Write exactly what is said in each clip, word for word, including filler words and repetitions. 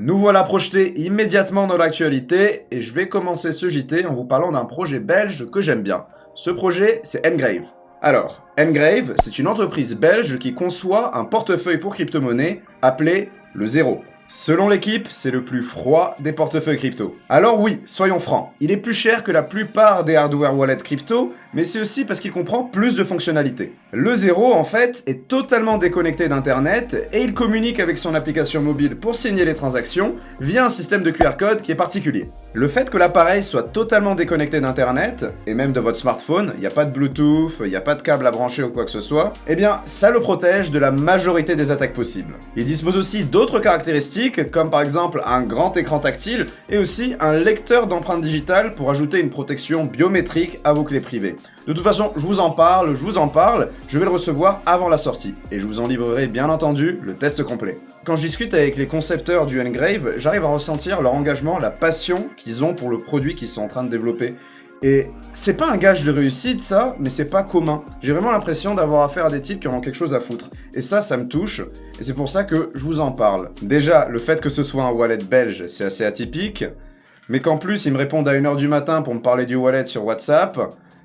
Nous voilà projetés immédiatement dans l'actualité et je vais commencer ce J T en vous parlant d'un projet belge que j'aime bien. Ce projet, c'est Engrave. Alors, Engrave, c'est une entreprise belge qui conçoit un portefeuille pour crypto-monnaie appelé le Zero. Selon l'équipe, c'est le plus froid des portefeuilles crypto. Alors oui, soyons francs, il est plus cher que la plupart des hardware wallets crypto, mais c'est aussi parce qu'il comprend plus de fonctionnalités. Le Zero, en fait, est totalement déconnecté d'internet et il communique avec son application mobile pour signer les transactions via un système de Q R code qui est particulier. Le fait que l'appareil soit totalement déconnecté d'internet, et même de votre smartphone, il n'y a pas de Bluetooth, il n'y a pas de câble à brancher ou quoi que ce soit, eh bien ça le protège de la majorité des attaques possibles. Il dispose aussi d'autres caractéristiques comme par exemple un grand écran tactile et aussi un lecteur d'empreintes digitales pour ajouter une protection biométrique à vos clés privées. De toute façon, je vous en parle, je vous en parle, je vais le recevoir avant la sortie et je vous en livrerai bien entendu le test complet. Quand je discute avec les concepteurs du Engrave, j'arrive à ressentir leur engagement, la passion qu'ils ont pour le produit qu'ils sont en train de développer. Et c'est pas un gage de réussite ça, mais c'est pas commun. J'ai vraiment l'impression d'avoir affaire à des types qui en ont quelque chose à foutre. Et ça, ça me touche, et c'est pour ça que je vous en parle. Déjà, le fait que ce soit un wallet belge, c'est assez atypique, mais qu'en plus, ils me répondent à une heure du matin pour me parler du wallet sur WhatsApp,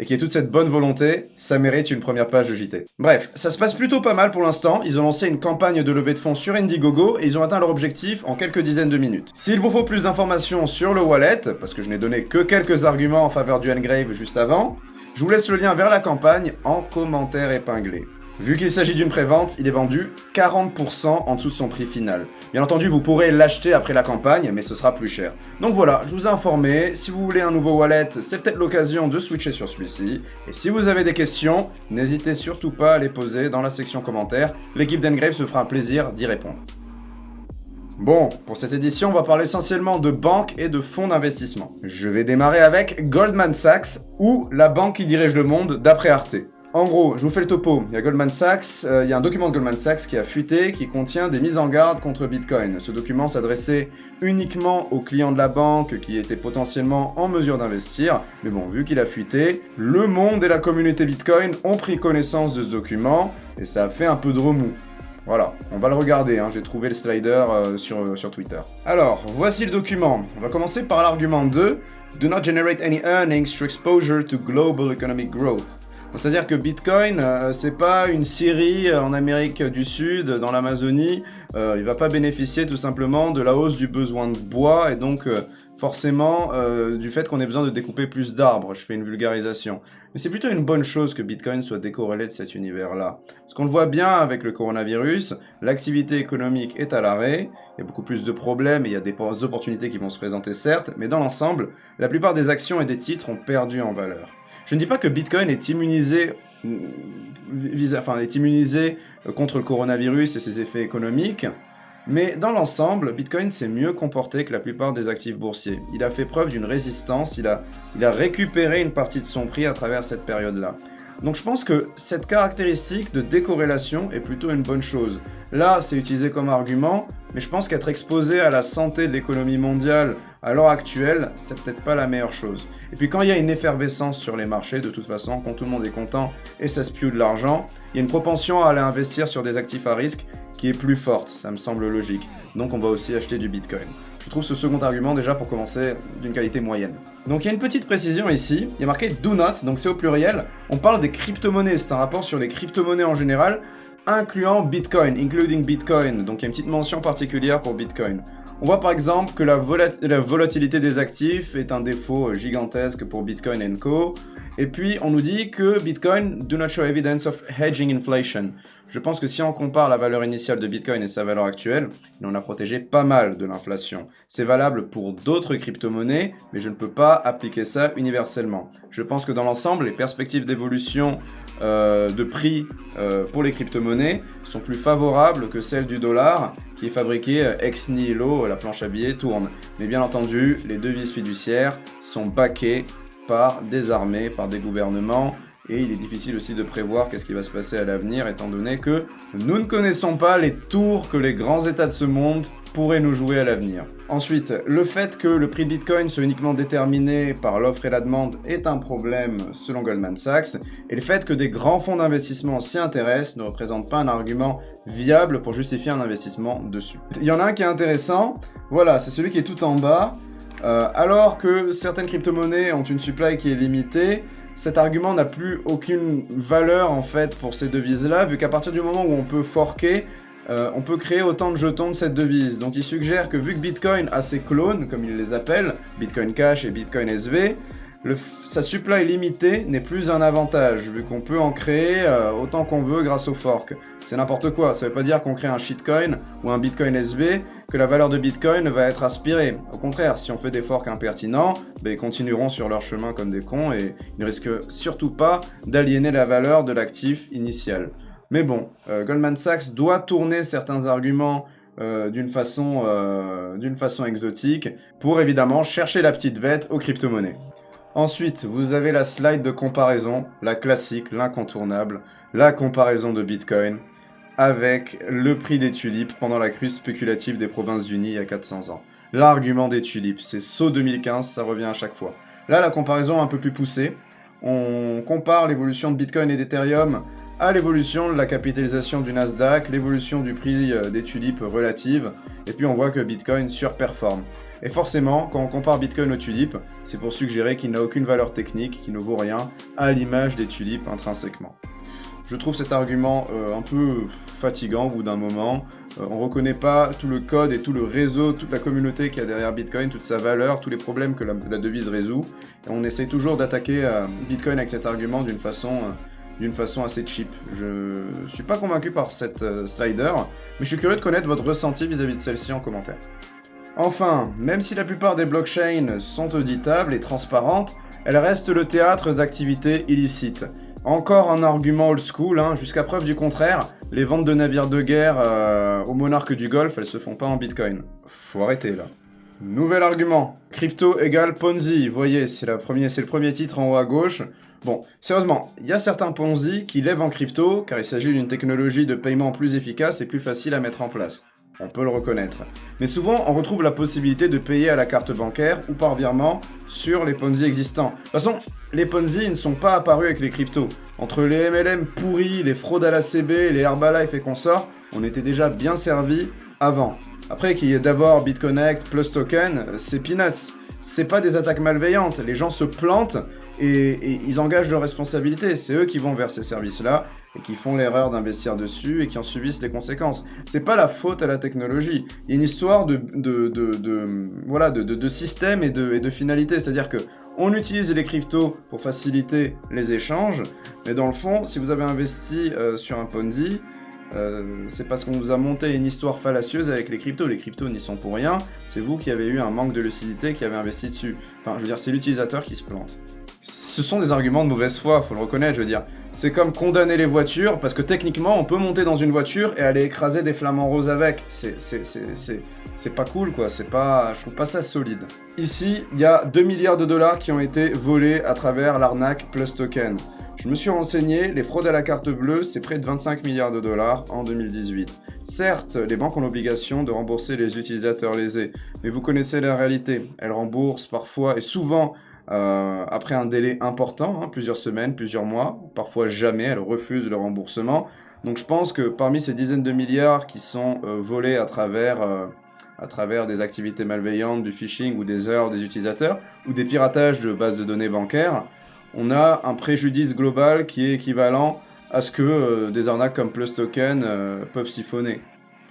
et qu'il y ait toute cette bonne volonté, ça mérite une première page de J T. Bref, ça se passe plutôt pas mal pour l'instant, ils ont lancé une campagne de levée de fonds sur Indiegogo, et ils ont atteint leur objectif en quelques dizaines de minutes. S'il vous faut plus d'informations sur le wallet, parce que je n'ai donné que quelques arguments en faveur du Engrave juste avant, je vous laisse le lien vers la campagne en commentaire épinglé. Vu qu'il s'agit d'une prévente, il est vendu quarante pour cent en dessous de son prix final. Bien entendu, vous pourrez l'acheter après la campagne, mais ce sera plus cher. Donc voilà, je vous ai informé. Si vous voulez un nouveau wallet, c'est peut-être l'occasion de switcher sur celui-ci. Et si vous avez des questions, n'hésitez surtout pas à les poser dans la section commentaires. L'équipe d'Engrave se fera un plaisir d'y répondre. Bon, pour cette édition, on va parler essentiellement de banques et de fonds d'investissement. Je vais démarrer avec Goldman Sachs, ou la banque qui dirige le monde d'après Arte. En gros, je vous fais le topo, il y a Goldman Sachs, euh, il y a un document de Goldman Sachs qui a fuité, qui contient des mises en garde contre Bitcoin. Ce document s'adressait uniquement aux clients de la banque qui étaient potentiellement en mesure d'investir, mais bon, vu qu'il a fuité, le monde et la communauté Bitcoin ont pris connaissance de ce document, et ça a fait un peu de remous. Voilà, on va le regarder, hein. J'ai trouvé le slider euh, sur, euh, sur Twitter. Alors, voici le document. On va commencer par l'argument deux, « Do not generate any earnings through exposure to global economic growth ». C'est-à-dire que Bitcoin, euh, c'est pas une Syrie en Amérique du Sud, dans l'Amazonie, euh, il va pas bénéficier tout simplement de la hausse du besoin de bois et donc euh, forcément euh, du fait qu'on ait besoin de découper plus d'arbres, je fais une vulgarisation. Mais c'est plutôt une bonne chose que Bitcoin soit décorrélé de cet univers-là. Parce qu'on le voit bien avec le coronavirus, l'activité économique est à l'arrêt, il y a beaucoup plus de problèmes et il y a des opportunités qui vont se présenter certes, mais dans l'ensemble, la plupart des actions et des titres ont perdu en valeur. Je ne dis pas que Bitcoin est immunisé, enfin, est immunisé contre le coronavirus et ses effets économiques, mais dans l'ensemble, Bitcoin s'est mieux comporté que la plupart des actifs boursiers. Il a fait preuve d'une résistance, il a, il a récupéré une partie de son prix à travers cette période-là. Donc je pense que cette caractéristique de décorrélation est plutôt une bonne chose. Là, c'est utilisé comme argument, mais je pense qu'être exposé à la santé de l'économie mondiale à l'heure actuelle, c'est peut-être pas la meilleure chose. Et puis quand il y a une effervescence sur les marchés, de toute façon, quand tout le monde est content et ça spiew de l'argent, il y a une propension à aller investir sur des actifs à risque qui est plus forte, ça me semble logique. Donc on va aussi acheter du Bitcoin. Je trouve ce second argument déjà pour commencer d'une qualité moyenne. Donc il y a une petite précision ici, il y a marqué do not, donc c'est au pluriel, on parle des crypto-monnaies, c'est un rapport sur les crypto-monnaies en général, incluant Bitcoin, including Bitcoin, donc il y a une petite mention particulière pour Bitcoin. On voit par exemple que la, volat- la volatilité des actifs est un défaut gigantesque pour Bitcoin and Co. Et puis on nous dit que Bitcoin do not show evidence of hedging inflation. Je pense que si on compare la valeur initiale de Bitcoin et sa valeur actuelle, il en a protégé pas mal de l'inflation. C'est valable pour d'autres crypto-monnaies, mais je ne peux pas appliquer ça universellement. Je pense que dans l'ensemble, les perspectives d'évolution euh, de prix euh, pour les crypto-monnaies sont plus favorables que celles du dollar, qui est fabriqué ex nihilo, la planche à billets tourne. Mais bien entendu, les devises fiduciaires sont backées par des armées, par des gouvernements, et il est difficile aussi de prévoir qu'est-ce qui va se passer à l'avenir, étant donné que nous ne connaissons pas les tours que les grands états de ce monde pourraient nous jouer à l'avenir. Ensuite, le fait que le prix de Bitcoin soit uniquement déterminé par l'offre et la demande est un problème selon Goldman Sachs, et le fait que des grands fonds d'investissement s'y intéressent ne représente pas un argument viable pour justifier un investissement dessus. Il y en a un qui est intéressant, voilà, c'est celui qui est tout en bas. Euh, alors que certaines crypto-monnaies ont une supply qui est limitée, cet argument n'a plus aucune valeur en fait pour ces devises-là, vu qu'à partir du moment où on peut forquer, Euh, on peut créer autant de jetons de cette devise. Donc il suggère que vu que Bitcoin a ses clones, comme il les appelle, Bitcoin Cash et Bitcoin S V, le sa supply limitée n'est plus un avantage, vu qu'on peut en créer euh, autant qu'on veut grâce au fork. C'est n'importe quoi, ça veut pas dire qu'on crée un shitcoin ou un Bitcoin S V, que la valeur de Bitcoin va être aspirée. Au contraire, si on fait des forks impertinents, bah, ils continueront sur leur chemin comme des cons et ils ne risquent surtout pas d'aliéner la valeur de l'actif initial. Mais bon, euh, Goldman Sachs doit tourner certains arguments euh, d'une façon, euh, d'une façon exotique pour évidemment chercher la petite bête aux crypto-monnaies. Ensuite, vous avez la slide de comparaison, la classique, l'incontournable, la comparaison de Bitcoin avec le prix des tulipes pendant la crise spéculative des Provinces-Unies il y a quatre cents ans. L'argument des tulipes, c'est saut deux mille quinze, ça revient à chaque fois. Là, la comparaison est un peu plus poussée. On compare l'évolution de Bitcoin et d'Ethereum à l'évolution de la capitalisation du Nasdaq, l'évolution du prix des tulipes relatives, et puis on voit que Bitcoin surperforme. Et forcément, quand on compare Bitcoin aux tulipes, c'est pour suggérer qu'il n'a aucune valeur technique, qu'il ne vaut rien, à l'image des tulipes intrinsèquement. Je trouve cet argument euh, un peu fatigant au bout d'un moment. Euh, on ne reconnaît pas tout le code et tout le réseau, toute la communauté qu'il y a derrière Bitcoin, toute sa valeur, tous les problèmes que la, la devise résout. Et on essaye toujours d'attaquer euh, Bitcoin avec cet argument d'une façon, euh, d'une façon assez cheap. Je ne suis pas convaincu par cette euh, slider, mais je suis curieux de connaître votre ressenti vis-à-vis de celle-ci en commentaire. Enfin, même si la plupart des blockchains sont auditables et transparentes, elles restent le théâtre d'activités illicites. Encore un argument old school, hein. Jusqu'à preuve du contraire, les ventes de navires de guerre euh, aux monarques du Golfe, elles se font pas en Bitcoin. Faut arrêter là. Nouvel argument, crypto égale Ponzi, vous voyez, c'est, la premier, c'est le premier titre en haut à gauche. Bon, sérieusement, il y a certains Ponzi qui lèvent en crypto, car il s'agit d'une technologie de paiement plus efficace et plus facile à mettre en place. On peut le reconnaître. Mais souvent, on retrouve la possibilité de payer à la carte bancaire ou par virement sur les Ponzi existants. De toute façon, les Ponzi ne sont pas apparus avec les cryptos. Entre les M L M pourris, les fraudes à l'A C B, les Herbalife et consorts, on était déjà bien servis avant. Après qu'il y ait d'abord Bitconnect, Plus Token, c'est peanuts. C'est pas des attaques malveillantes. Les gens se plantent et, et ils engagent leurs responsabilités. C'est eux qui vont vers ces services-là et qui font l'erreur d'investir dessus et qui en subissent les conséquences. C'est pas la faute à la technologie. Il y a une histoire de, de, de, de, de, voilà, de, de, de système et de, et de finalité. C'est-à-dire que on utilise les cryptos pour faciliter les échanges, mais dans le fond, si vous avez investi euh, sur un Ponzi, Euh, c'est parce qu'on vous a monté une histoire fallacieuse avec les cryptos. Les cryptos n'y sont pour rien, c'est vous qui avez eu un manque de lucidité, qui avez investi dessus. Enfin, je veux dire, c'est l'utilisateur qui se plante. Ce sont des arguments de mauvaise foi, faut le reconnaître, je veux dire. C'est comme condamner les voitures, parce que techniquement, on peut monter dans une voiture et aller écraser des flamants roses avec. C'est, c'est, c'est, c'est, c'est pas cool, quoi, c'est pas, je trouve pas ça solide. Ici, il y a deux milliards de dollars qui ont été volés à travers l'arnaque Plus Token. Je me suis renseigné, les fraudes à la carte bleue, c'est près de vingt-cinq milliards de dollars en deux mille dix-huit. Certes, les banques ont l'obligation de rembourser les utilisateurs lésés, mais vous connaissez la réalité. Elles remboursent parfois et souvent euh, après un délai important, hein, plusieurs semaines, plusieurs mois, parfois jamais, elles refusent le remboursement. Donc je pense que parmi ces dizaines de milliards qui sont euh, volés à travers... Euh, à travers des activités malveillantes, du phishing ou des erreurs des utilisateurs, ou des piratages de bases de données bancaires, on a un préjudice global qui est équivalent à ce que euh, des arnaques comme Plus Token euh, peuvent siphonner.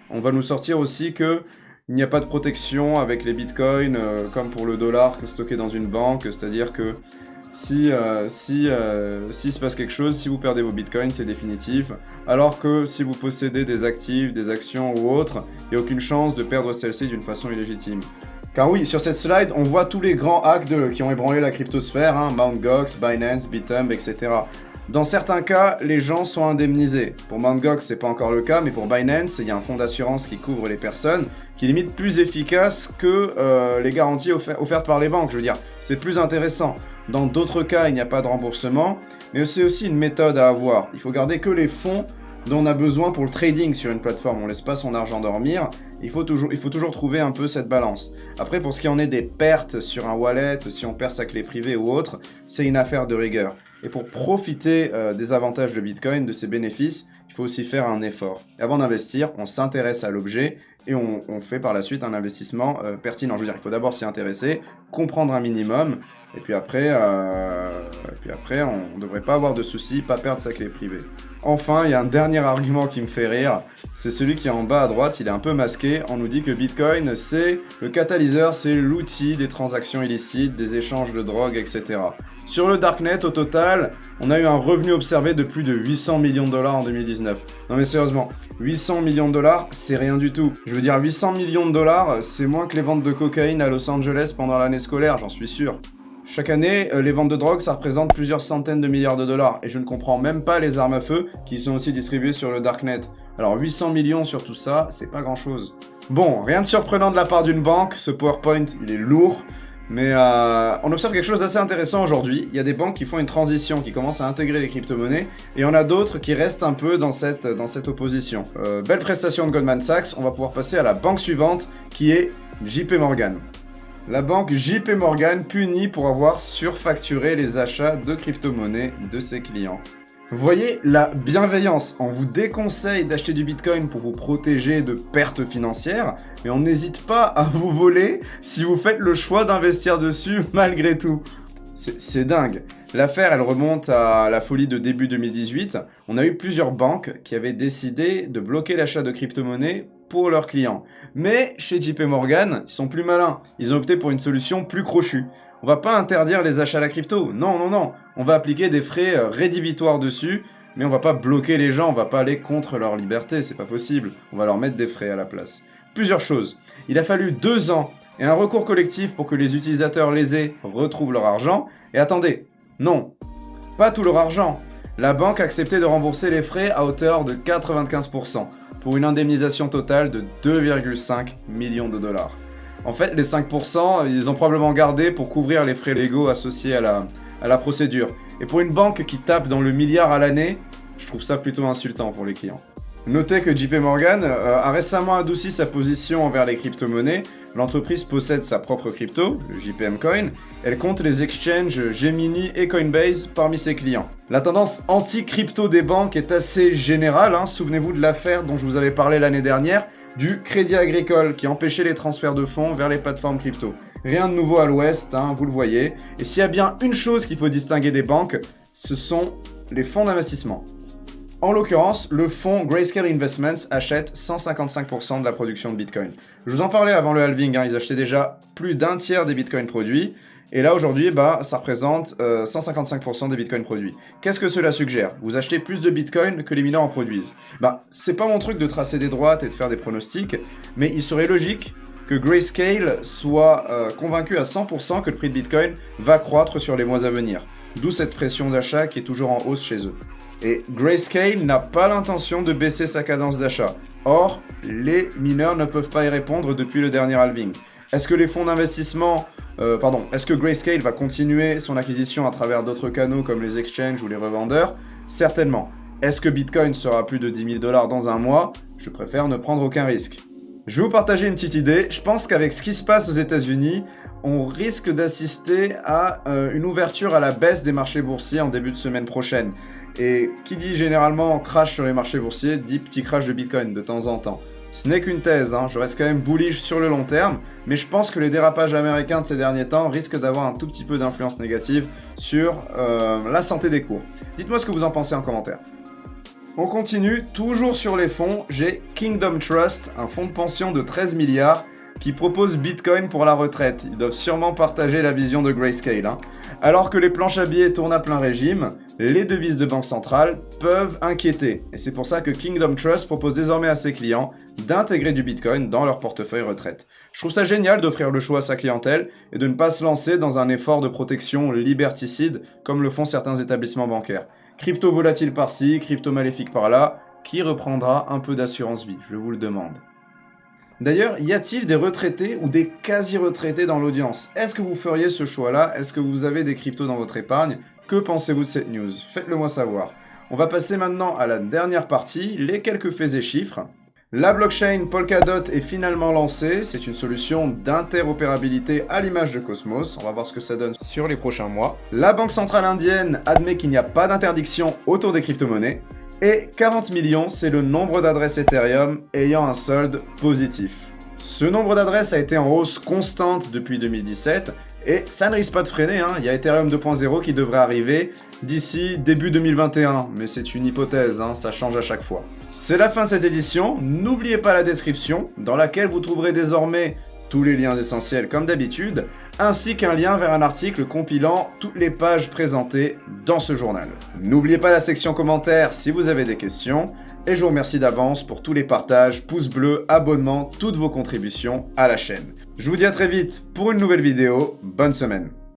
On va nous sortir aussi qu'il n'y a pas de protection avec les bitcoins, euh, comme pour le dollar stocké dans une banque, c'est-à-dire que si, euh, si, euh, s'il se passe quelque chose, si vous perdez vos bitcoins, c'est définitif, alors que si vous possédez des actifs, des actions ou autres, il n'y a aucune chance de perdre celle-ci d'une façon illégitime. Car oui, sur cette slide, on voit tous les grands hacks de, qui ont ébranlé la cryptosphère, hein, Mount. Gox, Binance, Bitum, et cetera. Dans certains cas, les gens sont indemnisés. Pour Mount. Gox, c'est pas encore le cas, mais pour Binance, il y a un fonds d'assurance qui couvre les personnes, qui est limite plus efficace que euh, les garanties offer- offertes par les banques. Je veux dire, c'est plus intéressant. Dans d'autres cas, il n'y a pas de remboursement, mais c'est aussi une méthode à avoir. Il faut garder que les fonds dont on a besoin pour le trading sur une plateforme. On ne laisse pas son argent dormir. Il faut, toujours, il faut toujours trouver un peu cette balance. Après, pour ce qui en est des pertes sur un wallet, si on perd sa clé privée ou autre, c'est une affaire de rigueur. Et pour profiter euh, des avantages de Bitcoin, de ses bénéfices, il faut aussi faire un effort. Avant d'investir, on s'intéresse à l'objet et on, on fait par la suite un investissement euh, pertinent. Je veux dire, il faut d'abord s'y intéresser, comprendre un minimum, et puis après, euh, et puis après on ne devrait pas avoir de soucis, pas perdre sa clé privée. Enfin, il y a un dernier argument qui me fait rire, c'est celui qui est en bas à droite, il est un peu masqué. On nous dit que Bitcoin, c'est le catalyseur, c'est l'outil des transactions illicites, des échanges de drogue, et cetera. Sur le Darknet, au total, on a eu un revenu observé de plus de huit cents millions de dollars en deux mille dix-neuf. Non mais sérieusement, huit cents millions de dollars, c'est rien du tout. Je veux dire, huit cents millions de dollars, c'est moins que les ventes de cocaïne à Los Angeles pendant l'année scolaire, j'en suis sûr. Chaque année, les ventes de drogue, ça représente plusieurs centaines de milliards de dollars. Et je ne comprends même pas les armes à feu qui sont aussi distribuées sur le Darknet. Alors huit cents millions sur tout ça, c'est pas grand-chose. Bon, rien de surprenant de la part d'une banque. Ce PowerPoint, il est lourd. Mais euh, on observe quelque chose d'assez intéressant aujourd'hui. Il y a des banques qui font une transition, qui commencent à intégrer les crypto-monnaies. Et il y en a d'autres qui restent un peu dans cette, dans cette opposition. Euh, belle prestation de Goldman Sachs. On va pouvoir passer à la banque suivante qui est J P Morgan. La banque J P Morgan punie pour avoir surfacturé les achats de crypto-monnaies de ses clients. Voyez la bienveillance, on vous déconseille d'acheter du Bitcoin pour vous protéger de pertes financières, mais on n'hésite pas à vous voler si vous faites le choix d'investir dessus malgré tout. C'est, c'est dingue. L'affaire, elle remonte à la folie de début deux mille dix-huit. On a eu plusieurs banques qui avaient décidé de bloquer l'achat de crypto-monnaies pour leurs clients. Mais chez J P Morgan, ils sont plus malins. Ils ont opté pour une solution plus crochue. On va pas interdire les achats à la crypto. Non, non, non. On va appliquer des frais rédhibitoires dessus, mais on va pas bloquer les gens, on va pas aller contre leur liberté. C'est pas possible. On va leur mettre des frais à la place. Plusieurs choses. Il a fallu deux ans et un recours collectif pour que les utilisateurs lésés retrouvent leur argent. Et attendez, non, pas tout leur argent. La banque a accepté de rembourser les frais à hauteur de quatre-vingt-quinze pour cent pour une indemnisation totale de deux virgule cinq millions de dollars. En fait, les cinq pour cent, ils ont probablement gardé pour couvrir les frais légaux associés à la, à la procédure. Et pour une banque qui tape dans le milliard à l'année, je trouve ça plutôt insultant pour les clients. Notez que J P Morgan euh, a récemment adouci sa position envers les crypto-monnaies. L'entreprise possède sa propre crypto, le J P M Coin. Elle compte les exchanges Gemini et Coinbase parmi ses clients. La tendance anti-crypto des banques est assez générale. Hein. Souvenez-vous de l'affaire dont je vous avais parlé l'année dernière du Crédit Agricole qui empêchait les transferts de fonds vers les plateformes crypto. Rien de nouveau à l'ouest, hein, vous le voyez. Et s'il y a bien une chose qu'il faut distinguer des banques, ce sont les fonds d'investissement. En l'occurrence, le fonds Grayscale Investments achète cent cinquante-cinq pour cent de la production de Bitcoin. Je vous en parlais avant le halving, hein, ils achetaient déjà plus d'un tiers des Bitcoins produits. Et là, aujourd'hui, bah, ça représente euh, cent cinquante-cinq pour cent des Bitcoins produits. Qu'est-ce que cela suggère? Vous achetez plus de Bitcoin que les mineurs en produisent. Bah, c'est pas mon truc de tracer des droites et de faire des pronostics, mais il serait logique que Grayscale soit euh, convaincu à cent pour cent que le prix de Bitcoin va croître sur les mois à venir. D'où cette pression d'achat qui est toujours en hausse chez eux. Et Grayscale n'a pas l'intention de baisser sa cadence d'achat. Or, les mineurs ne peuvent pas y répondre depuis le dernier halving. Est-ce que les fonds d'investissement... Euh, pardon, est-ce que Grayscale va continuer son acquisition à travers d'autres canaux comme les exchanges ou les revendeurs? Certainement. Est-ce que Bitcoin sera à plus de dix mille dollars dans un mois? Je préfère ne prendre aucun risque. Je vais vous partager une petite idée. Je pense qu'avec ce qui se passe aux États-Unis, on risque d'assister à euh, une ouverture à la baisse des marchés boursiers en début de semaine prochaine. Et qui dit généralement crash sur les marchés boursiers, dit petit crash de Bitcoin de temps en temps. Ce n'est qu'une thèse, hein. Je reste quand même bullish sur le long terme, mais je pense que les dérapages américains de ces derniers temps risquent d'avoir un tout petit peu d'influence négative sur euh, la santé des cours. Dites-moi ce que vous en pensez en commentaire. On continue, toujours sur les fonds, j'ai Kingdom Trust, un fonds de pension de treize milliards, qui propose Bitcoin pour la retraite. Ils doivent sûrement partager la vision de Grayscale. Hein. Alors que les planches à billets tournent à plein régime, les devises de banque centrale peuvent inquiéter. Et c'est pour ça que Kingdom Trust propose désormais à ses clients d'intégrer du Bitcoin dans leur portefeuille retraite. Je trouve ça génial d'offrir le choix à sa clientèle et de ne pas se lancer dans un effort de protection liberticide comme le font certains établissements bancaires. Crypto volatile par-ci, crypto maléfique par-là, qui reprendra un peu d'assurance vie? Je vous le demande. D'ailleurs, y a-t-il des retraités ou des quasi-retraités dans l'audience? Est-ce que vous feriez ce choix-là? Est-ce que vous avez des cryptos dans votre épargne? Que pensez-vous de cette news? Faites-le moi savoir. On va passer maintenant à la dernière partie, les quelques faits et chiffres. La blockchain Polkadot est finalement lancée. C'est une solution d'interopérabilité à l'image de Cosmos. On va voir ce que ça donne sur les prochains mois. La Banque Centrale Indienne admet qu'il n'y a pas d'interdiction autour des crypto-monnaies. Et quarante millions, c'est le nombre d'adresses Ethereum ayant un solde positif. Ce nombre d'adresses a été en hausse constante depuis deux mille dix-sept et ça ne risque pas de freiner, hein. Il y a Ethereum deux point zéro qui devrait arriver d'ici début deux mille vingt et un, mais c'est une hypothèse, hein, ça change à chaque fois. C'est la fin de cette édition, n'oubliez pas la description dans laquelle vous trouverez désormais tous les liens essentiels comme d'habitude, ainsi qu'un lien vers un article compilant toutes les pages présentées dans ce journal. N'oubliez pas la section commentaires si vous avez des questions, et je vous remercie d'avance pour tous les partages, pouces bleus, abonnements, toutes vos contributions à la chaîne. Je vous dis à très vite pour une nouvelle vidéo, bonne semaine.